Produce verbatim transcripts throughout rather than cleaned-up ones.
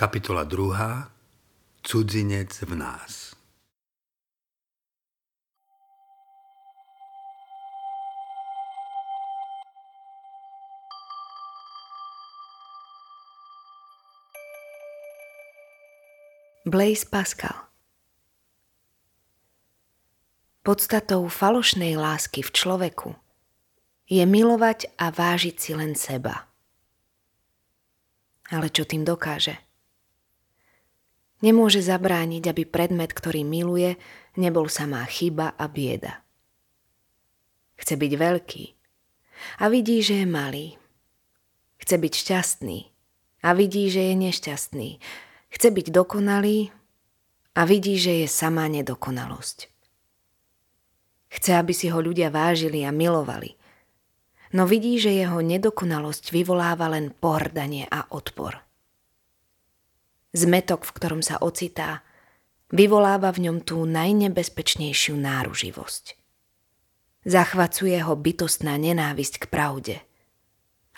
Kapitola druhá. Cudzinec v nás. Blaise Pascal. Podstatou falošnej lásky v človeku je milovať a vážiť si len seba. Ale čo tým dokáže? Nemôže zabrániť, aby predmet, ktorý miluje, nebol samá chyba a bieda. Chce byť veľký a vidí, že je malý. Chce byť šťastný a vidí, že je nešťastný. Chce byť dokonalý a vidí, že je samá nedokonalosť. Chce, aby si ho ľudia vážili a milovali, no vidí, že jeho nedokonalosť vyvoláva len pohrdanie a odpor. Zmetok, v ktorom sa ocitá, vyvoláva v ňom tú najnebezpečnejšiu náruživosť. Zachvacuje ho bytostná nenávisť k pravde,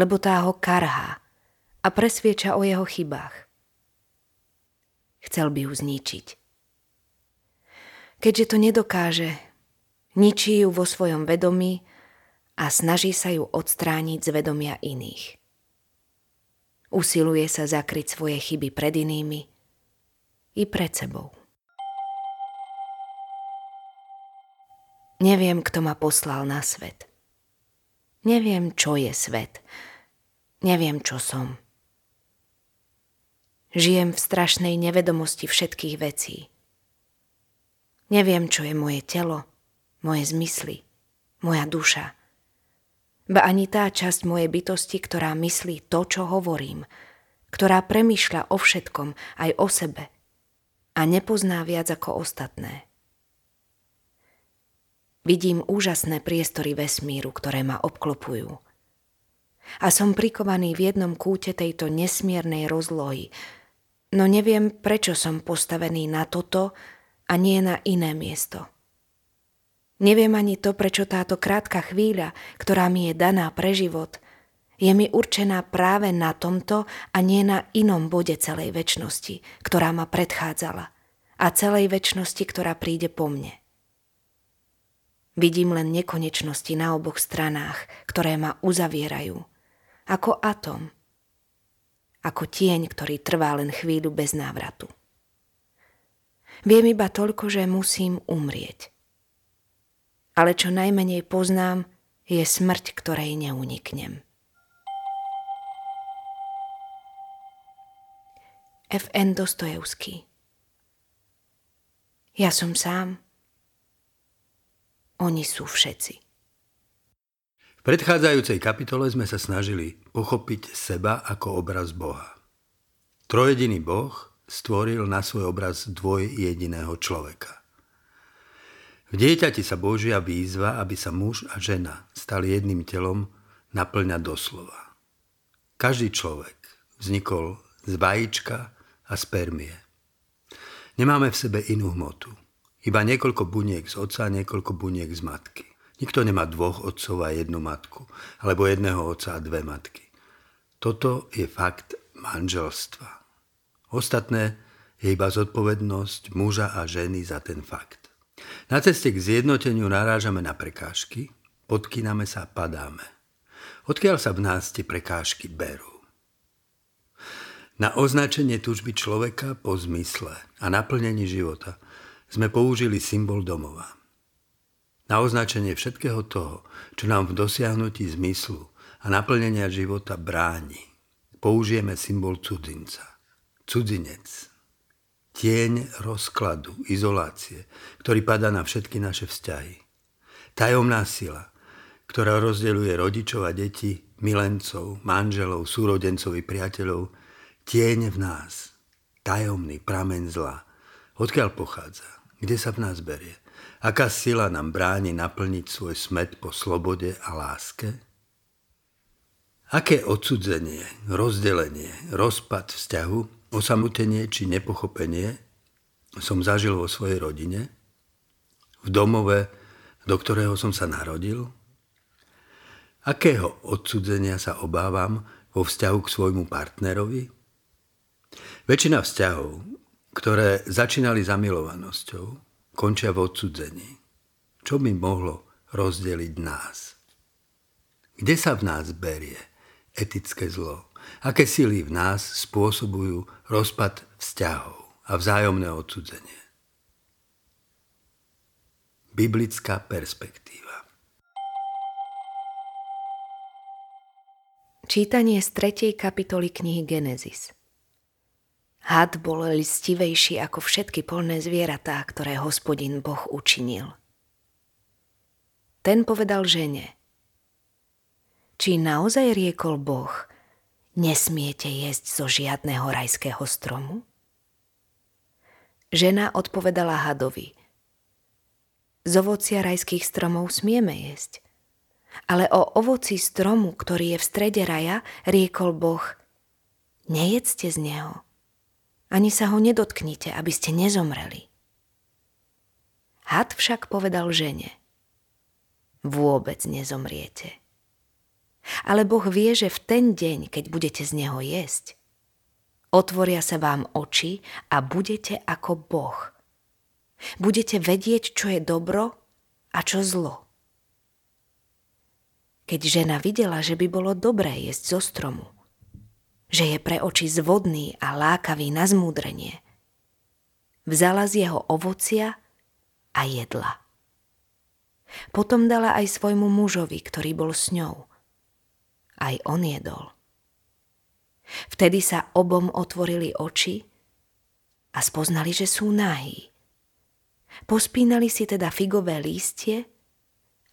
lebo tá ho karhá a presvieča o jeho chybách. Chcel by ju zničiť. Keďže to nedokáže, ničí ju vo svojom vedomí a snaží sa ju odstrániť z vedomia iných. Usiluje sa zakryť svoje chyby pred inými i pred sebou. Neviem, kto ma poslal na svet. Neviem, čo je svet. Neviem, čo som. Žijem v strašnej nevedomosti všetkých vecí. Neviem, čo je moje telo, moje zmysly, moja duša. Ba ani tá časť mojej bytosti, ktorá myslí to, čo hovorím, ktorá premýšľa o všetkom, aj o sebe a nepozná viac ako ostatné. Vidím úžasné priestory vesmíru, ktoré ma obklopujú. A som prikovaný v jednom kúte tejto nesmiernej rozlohy, no neviem, prečo som postavený na toto a nie na iné miesto. Neviem ani to, prečo táto krátka chvíľa, ktorá mi je daná pre život, je mi určená práve na tomto a nie na inom bode celej večnosti, ktorá ma predchádzala, a celej večnosti, ktorá príde po mne. Vidím len nekonečnosti na oboch stranách, ktoré ma uzavierajú, ako atom, ako tieň, ktorý trvá len chvíľu bez návratu. Viem iba toľko, že musím umrieť. Ale čo najmenej poznám, je smrť, ktorej neuniknem. F. N. Dostojevský. Ja som sám. Oni sú všetci. V predchádzajúcej kapitole sme sa snažili pochopiť seba ako obraz Boha. Trojediný Boh stvoril na svoj obraz dvojjediného človeka. V dieťati sa Božia výzva, aby sa muž a žena stali jedným telom, naplňa doslova. Každý človek vznikol z vajíčka a spermie. Nemáme v sebe inú hmotu. Iba niekoľko buniek z otca a niekoľko buniek z matky. Nikto nemá dvoch otcov a jednu matku, alebo jedného otca a dve matky. Toto je fakt manželstva. Ostatné je iba zodpovednosť muža a ženy za ten fakt. Na ceste k zjednoteniu narážame na prekážky, podkýname sa a padáme. Odkiaľ sa v nás tie prekážky berú? Na označenie túžby človeka po zmysle a naplnení života sme použili symbol domova. Na označenie všetkého toho, čo nám v dosiahnutí zmyslu a naplnenia života bráni, použijeme symbol cudzinca. Cudzinec. Tieň rozkladu, izolácie, ktorý padá na všetky naše vzťahy. Tajomná sila, ktorá rozdeľuje rodičov a deti, milencov, manželov, súrodencov i priateľov. Tieň v nás, tajomný prameň zla. Odkiaľ pochádza? Kde sa v nás berie? Aká sila nám bráni naplniť svoj smet po slobode a láske? Aké odsudzenie, rozdelenie, rozpad vzťahu, osamotenie či nepochopenie som zažil vo svojej rodine, v domove, do ktorého som sa narodil? Akého odcudzenia sa obávam vo vzťahu k svojmu partnerovi? Väčšina vzťahov, ktoré začínali zamilovanosťou, končia v odcudzení. Čo by mohlo rozdeliť nás? Kde sa v nás berie etické zlo? Aké sily v nás spôsobujú rozpad vzťahov a vzájomné odcudzenie? Biblická perspektíva. Čítanie z tretej kapitoly knihy Genesis. Had bol listivejší ako všetky polné zvieratá, ktoré Hospodin Boh učinil. Ten povedal žene: Či naozaj riekol Boh, nesmiete jesť zo žiadneho rajského stromu? Žena odpovedala hadovi: Z ovocia rajských stromov smieme jesť, ale o ovoci stromu, ktorý je v strede raja, riekol Boh: Nejedzte z neho. Ani sa ho nedotknite, aby ste nezomreli. Had však povedal žene: Vôbec nezomriete. Ale Boh vie, že v ten deň, keď budete z neho jesť, otvoria sa vám oči a budete ako Boh. Budete vedieť, čo je dobro a čo zlo. Keď žena videla, že by bolo dobré jesť zo stromu, že je pre oči zvodný a lákavý na zmúdrenie, vzala z jeho ovocia a jedla. Potom dala aj svojmu mužovi, ktorý bol s ňou. Aj on jedol. Vtedy sa obom otvorili oči a spoznali, že sú nahí. Pospínali si teda figové lístie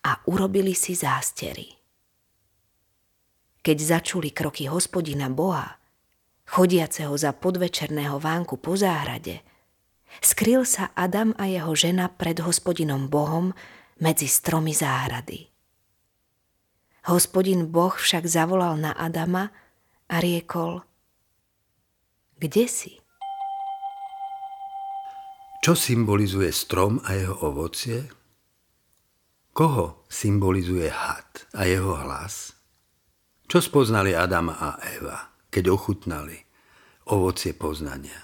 a urobili si zástery. Keď začuli kroky Hospodina Boha, chodiaceho za podvečerného vánku po záhrade, skryl sa Adam a jeho žena pred Hospodinom Bohom medzi stromy záhrady. Hospodin Boh však zavolal na Adama a riekol: Kde si? Čo symbolizuje strom a jeho ovocie? Koho symbolizuje had a jeho hlas? Čo spoznali Adam a Eva, keď ochutnali ovocie poznania?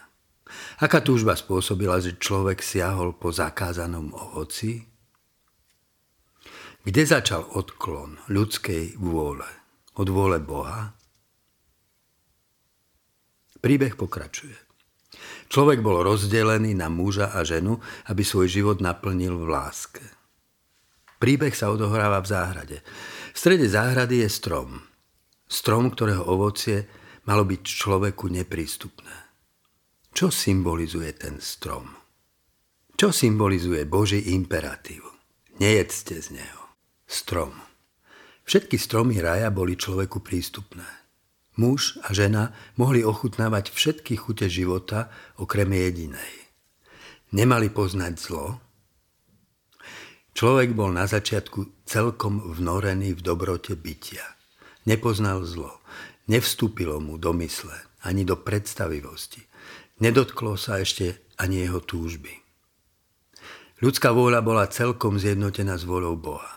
Aká túžba spôsobila, že človek siahol po zakázanom ovoci? Kde začal odklon ľudskej vôle od vôle Boha? Príbeh pokračuje. Človek bol rozdelený na muža a ženu, aby svoj život naplnil v láske. Príbeh sa odohráva v záhrade. V strede záhrady je strom. Strom, ktorého ovocie malo byť človeku neprístupné. Čo symbolizuje ten strom? Čo symbolizuje Boží imperatív? Nejedzte z neho. Strom. Všetky stromy raja boli človeku prístupné. Muž a žena mohli ochutnávať všetky chute života okrem jedinej. Nemali poznať zlo. Človek bol na začiatku celkom vnorený v dobrote bytia. Nepoznal zlo, nevstúpilo mu do mysle, ani do predstavivosti. Nedotklo sa ešte ani jeho túžby. Ľudská vôľa bola celkom zjednotená s vôľou Boha.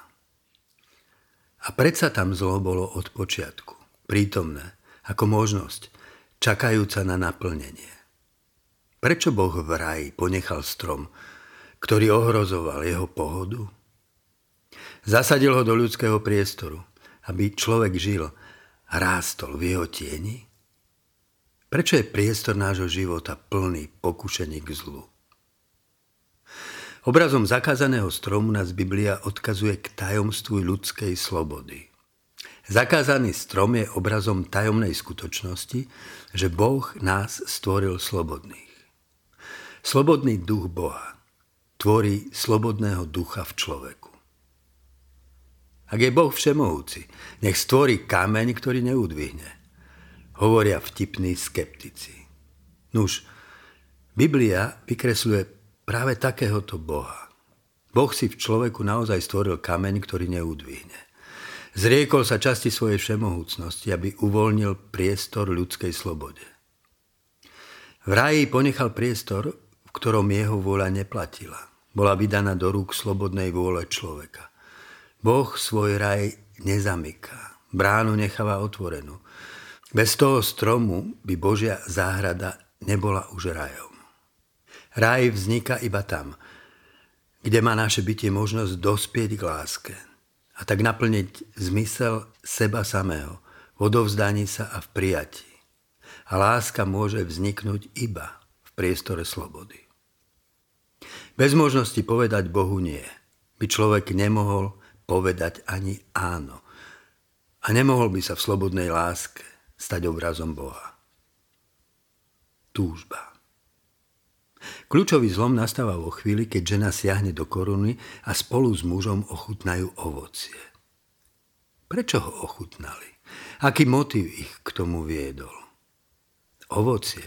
A predsa tam zlo bolo od počiatku, prítomné, ako možnosť, čakajúca na naplnenie. Prečo Boh v raji ponechal strom, ktorý ohrozoval jeho pohodu? Zasadil ho do ľudského priestoru, aby človek žil a rástol v jeho tieni? Prečo je priestor nášho života plný pokušení k zlu? Obrazom zakázaného stromu nás Biblia odkazuje k tajomstvu ľudskej slobody. Zakázaný strom je obrazom tajomnej skutočnosti, že Boh nás stvoril slobodných. Slobodný duch Boha tvorí slobodného ducha v človeku. Ak je Boh všemohúci, nech stvorí kameň, ktorý neudvihne, hovoria vtipní skeptici. Nuž, Biblia vykresľuje práve takéhoto Boha. Boh si v človeku naozaj stvoril kameň, ktorý neudvihne. Zriekol sa časti svojej všemohúcnosti, aby uvoľnil priestor ľudskej slobode. V raji ponechal priestor, v ktorom jeho vôľa neplatila. Bola vydaná do rúk slobodnej vôle človeka. Boh svoj raj nezamyká, bránu necháva otvorenú. Bez toho stromu by Božia záhrada nebola už rajom. Raj vzniká iba tam, kde má naše bytie možnosť dospieť k láske a tak naplniť zmysel seba samého, v odovzdaní sa a v prijatí. A láska môže vzniknúť iba v priestore slobody. Bez možnosti povedať Bohu nie, by človek nemohol povedať ani áno a nemohol by sa v slobodnej láske stať obrazom Boha. Túžba. Kľúčový zlom nastáva vo chvíli, keď žena siahne do koruny a spolu s mužom ochutnajú ovocie. Prečo ho ochutnali? Aký motiv ich k tomu viedol? Ovocie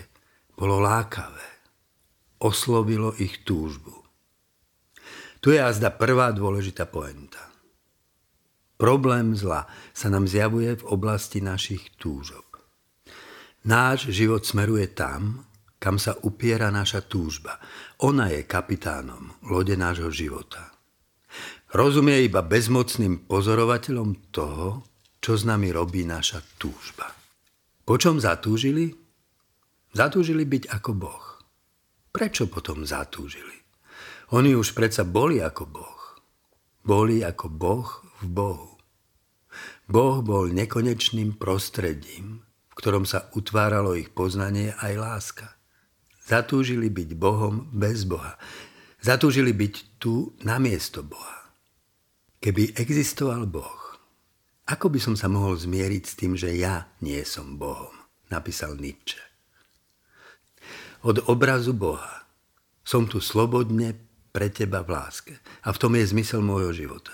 bolo lákavé. Oslovilo ich túžbu. Tu je azda prvá dôležitá pointa. Problém zla sa nám zjavuje v oblasti našich túžob. Náš život smeruje tam, kam sa upiera naša túžba. Ona je kapitánom lode nášho života. Rozumie iba bezmocným pozorovateľom toho, čo s nami robí naša túžba. Po čom zatúžili? Zatúžili byť ako Boh. Prečo potom zatúžili? Oni už predsa boli ako Boh. Boli ako Boh v Bohu. Boh bol nekonečným prostredím, v ktorom sa utváralo ich poznanie aj láska. Zatúžili byť Bohom bez Boha. Zatúžili byť tu namiesto Boha. Keby existoval Boh, ako by som sa mohol zmieriť s tým, že ja nie som Bohom, napísal Nietzsche. Od obrazu Boha som tu slobodne pre teba v láske. A v tom je zmysel môjho života.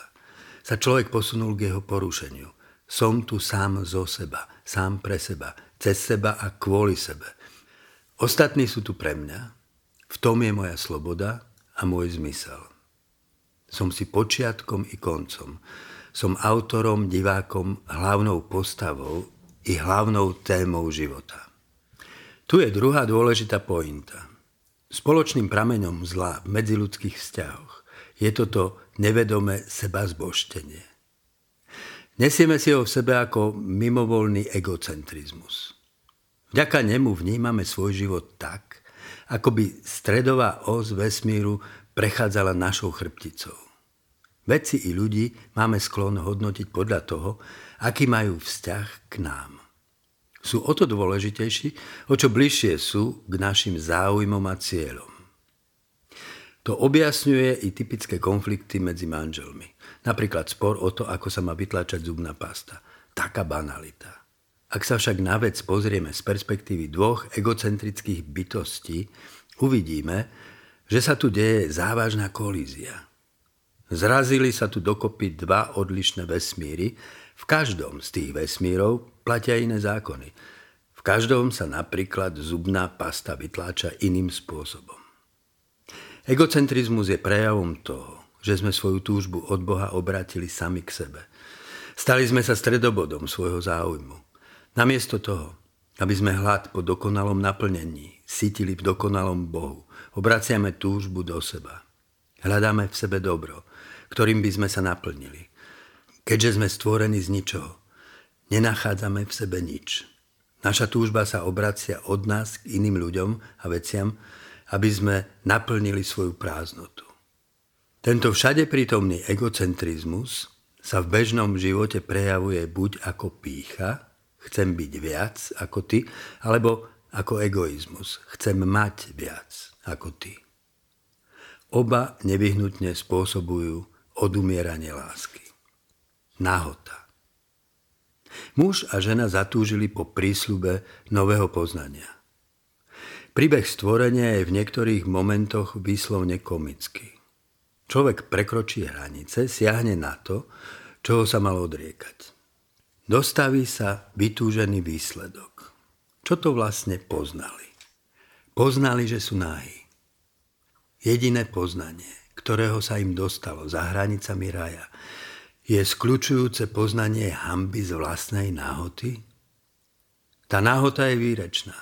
Sa človek posunul k jeho porušeniu. Som tu sám zo seba, sám pre seba, cez seba a kvôli sebe. Ostatní sú tu pre mňa, v tom je moja sloboda a môj zmysel. Som si počiatkom i koncom, som autorom, divákom, hlavnou postavou i hlavnou témou života. Tu je druhá dôležitá pointa. Spoločným prameňom zla v medziľudských vzťahoch je toto nevedomé sebazboštenie. Nesieme si ho v sebe ako mimovoľný egocentrizmus. Vďaka nemu vnímame svoj život tak, ako by stredová os vesmíru prechádzala našou chrbticou. Veci i ľudí máme sklon hodnotiť podľa toho, aký majú vzťah k nám. Sú o to dôležitejší, o čo bližšie sú k našim záujmom a cieľom. To objasňuje i typické konflikty medzi manželmi. Napríklad spor o to, ako sa má vytlačať zubná pasta. Taká banalita. Ak sa však na vec pozrieme z perspektívy dvoch egocentrických bytostí, uvidíme, že sa tu deje závažná kolízia. Zrazili sa tu dokopy dva odlišné vesmíry. V každom z tých vesmírov platia iné zákony. V každom sa napríklad zubná pasta vytláča iným spôsobom. Egocentrizmus je prejavom toho, že sme svoju túžbu od Boha obrátili sami k sebe. Stali sme sa stredobodom svojho záujmu. Namiesto toho, aby sme hlad po dokonalom naplnení cítili v dokonalom Bohu, obraciame túžbu do seba. Hľadáme v sebe dobro, ktorým by sme sa naplnili. Keďže sme stvorení z ničoho, nenachádzame v sebe nič. Naša túžba sa obracia od nás k iným ľuďom a veciam, aby sme naplnili svoju prázdnotu. Tento všade prítomný egocentrizmus sa v bežnom živote prejavuje buď ako pýcha, chcem byť viac ako ty, alebo ako egoizmus. Chcem mať viac ako ty. Oba nevyhnutne spôsobujú odumieranie lásky. Nahota. Muž a žena zatúžili po prísľube nového poznania. Príbeh stvorenia je v niektorých momentoch výslovne komický. Človek prekročí hranice, siahne na to, čoho sa mal odriekať. Dostaví sa vytúžený výsledok. Čo to vlastne poznali? Poznali, že sú nahí. Jediné poznanie, ktorého sa im dostalo za hranicami raja, je skľučujúce poznanie hanby z vlastnej nahoty? Tá nahota je výrečná.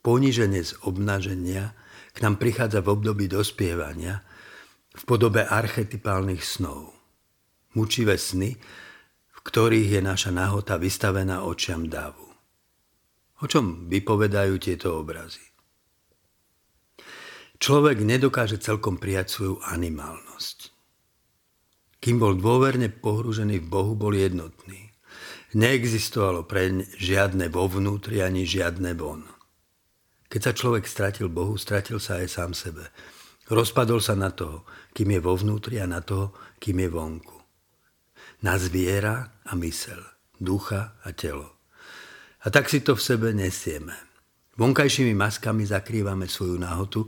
Poníženie z obnaženia k nám prichádza v období dospievania v podobe archetypálnych snov. Mučivé sny, v ktorých je naša nahota vystavená očiam davu. O čom vypovedajú tieto obrazy? Človek nedokáže celkom prijať svoju animálnosť. Kým bol dôverne pohrúžený v Bohu, bol jednotný. Neexistovalo preň žiadne vo vnútri ani žiadne von. Keď sa človek stratil Bohu, stratil sa aj sám sebe. Rozpadol sa na toho, kým je vo vnútri a na toho, kým je vonku. Na zviera a myseľ, ducha a telo. A tak si to v sebe nesieme. Vonkajšími maskami zakrývame svoju nahotu,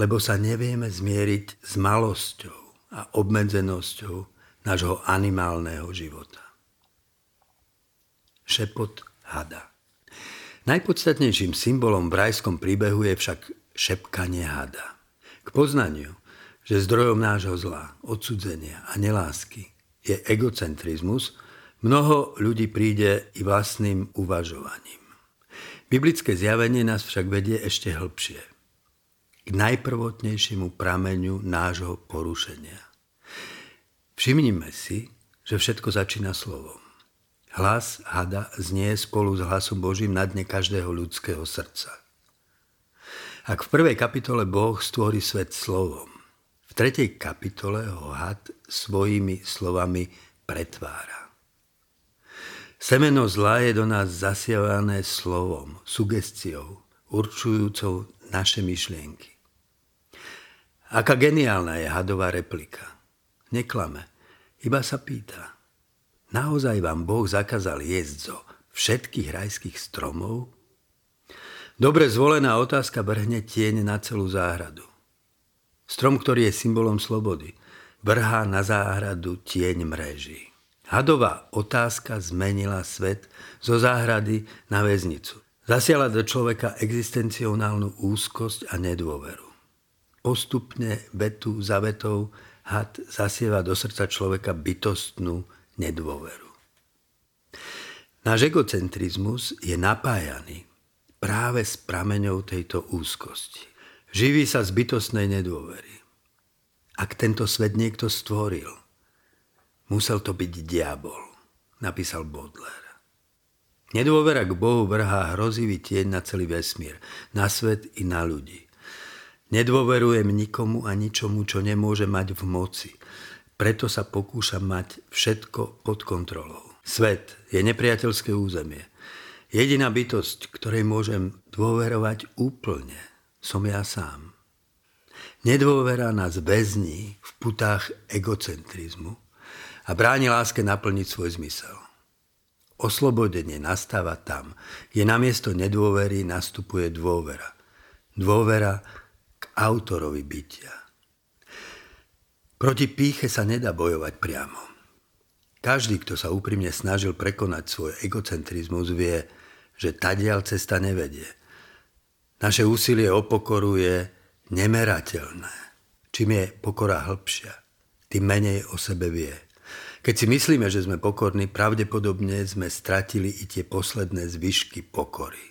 lebo sa nevieme zmieriť s malosťou a obmedzenosťou nášho animálneho života. Šepot hada. Najpodstatnejším symbolom v rajskom príbehu je však šepkanie hada. K poznaniu, že zdrojom nášho zla, odsudzenia a nelásky je egocentrizmus, mnoho ľudí príde i vlastným uvažovaním. Biblické zjavenie nás však vedie ešte hlbšie. K najprvotnejšiemu prameňu nášho porušenia. Všimnime si, že všetko začína slovom. Hlas hada znie spolu s hlasom Božím na dne každého ľudského srdca. Ak v prvej kapitole Boh stvorí svet slovom, v tretej kapitole ho had svojimi slovami pretvára. Semeno zla je do nás zasievané slovom, sugestiou, určujúcou naše myšlienky. Aká geniálna je hadová replika. Neklame, iba sa pýta. Naozaj vám Boh zakázal jesť zo všetkých rajských stromov? Dobre zvolená otázka vrhne tieň na celú záhradu. Strom, ktorý je symbolom slobody, vrhá na záhradu tieň mreží. Hadová otázka zmenila svet zo záhrady na väznicu. Zasiala do človeka existencionálnu úzkosť a nedôveru. Postupne vetu za vetou had zasieva do srdca človeka bytostnú nedôveru. Náš egocentrizmus je napájaný práve s prameňou tejto úzkosti. Živí sa z bytostnej nedôvery. Ak tento svet niekto stvoril, musel to byť diabol, napísal Baudelaire. Nedôvera k Bohu vrhá hrozivý tieň na celý vesmír, na svet i na ľudí. Nedôverujem nikomu a ničomu, čo nemôže mať v moci. Preto sa pokúšam mať všetko pod kontrolou. Svet je nepriateľské územie. Jediná bytosť, ktorej môžem dôverovať úplne, som ja sám. Nedôvera nás väzní v putách egocentrizmu a bráni láske naplniť svoj zmysel. Oslobodenie nastáva tam, kde namiesto nedôvery nastupuje dôvera. Dôvera k autorovi bytia. Proti pýche sa nedá bojovať priamo. Každý, kto sa úprimne snažil prekonať svoj egocentrizmus, vie, že tadiaľ cesta nevedie. Naše úsilie o pokoru je nemerateľné. Čím je pokora hĺbšia, tým menej o sebe vie. Keď si myslíme, že sme pokorní, pravdepodobne sme stratili i tie posledné zvyšky pokory.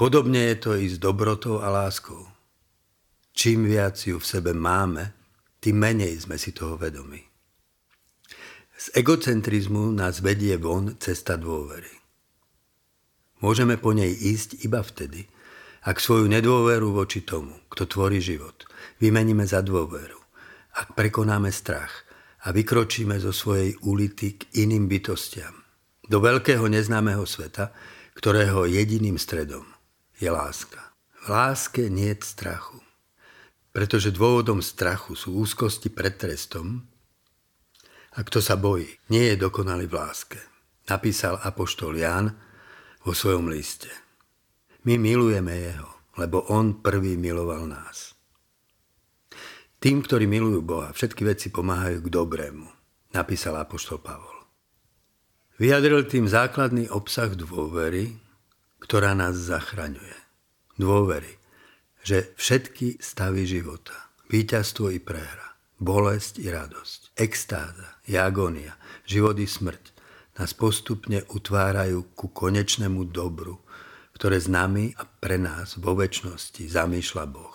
Podobne je to i s dobrotou a láskou. Čím viac ju v sebe máme, tým menej sme si toho vedomi. Z egocentrizmu nás vedie von cesta dôvery. Môžeme po nej ísť iba vtedy, ak svoju nedôveru voči tomu, kto tvorí život, vymeníme za dôveru, ak prekonáme strach a vykročíme zo svojej ulity k iným bytostiam, do veľkého neznámeho sveta, ktorého jediným stredom je láska. V láske niet strachu, pretože dôvodom strachu sú úzkosti pred trestom a kto sa bojí, nie je dokonalý v láske, napísal apoštol Ján vo svojom liste. My milujeme jeho, lebo on prvý miloval nás. Tým, ktorí milujú Boha, všetky veci pomáhajú k dobrému, napísal apoštol Pavol. Vyjadril tým základný obsah dôvery, ktorá nás zachraňuje. Dôvery, že všetky stavy života, víťazstvo i prehra, bolesť i radosť, extáza i agónia, život i smrť nás postupne utvárajú ku konečnému dobru, ktoré s nami a pre nás vo večnosti zamýšľa Boh.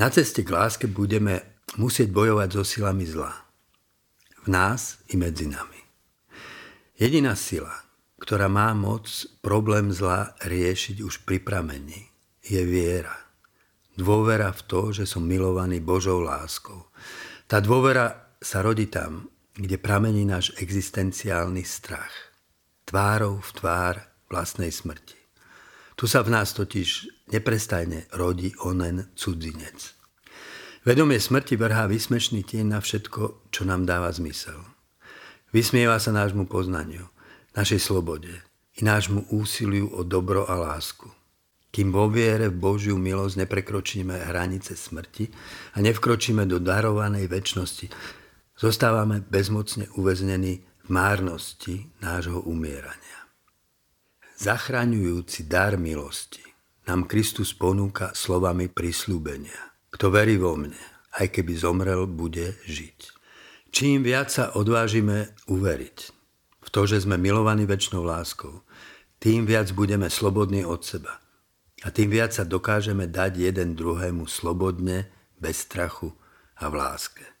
Na ceste k láske budeme musieť bojovať so silami zla. V nás i medzi nami. Jediná sila, ktorá má moc problém zla riešiť už pri pramení, je viera. Dôvera v to, že som milovaný Božou láskou. Tá dôvera sa rodí tam, kde pramení náš existenciálny strach. Tvárou v tvár vlastnej smrti. Tu sa v nás totiž neprestajne rodí onen cudzinec. Vedomie smrti vrhá vysmešný tieň na všetko, čo nám dáva zmysel. Vysmieva sa nášmu poznaniu, našej slobode i nášmu úsiliu o dobro a lásku. Kým vo viere v Božiu milosť neprekročíme hranice smrti a nevkročíme do darovanej večnosti, zostávame bezmocne uväznení v márnosti nášho umierania. Zachraňujúci dar milosti nám Kristus ponúka slovami prisľúbenia. Kto verí vo mne, aj keby zomrel, bude žiť. Čím viac sa odvážime uveriť v to, že sme milovaní večnou láskou, tým viac budeme slobodní od seba. A tým viac sa dokážeme dať jeden druhému slobodne, bez strachu a v láske.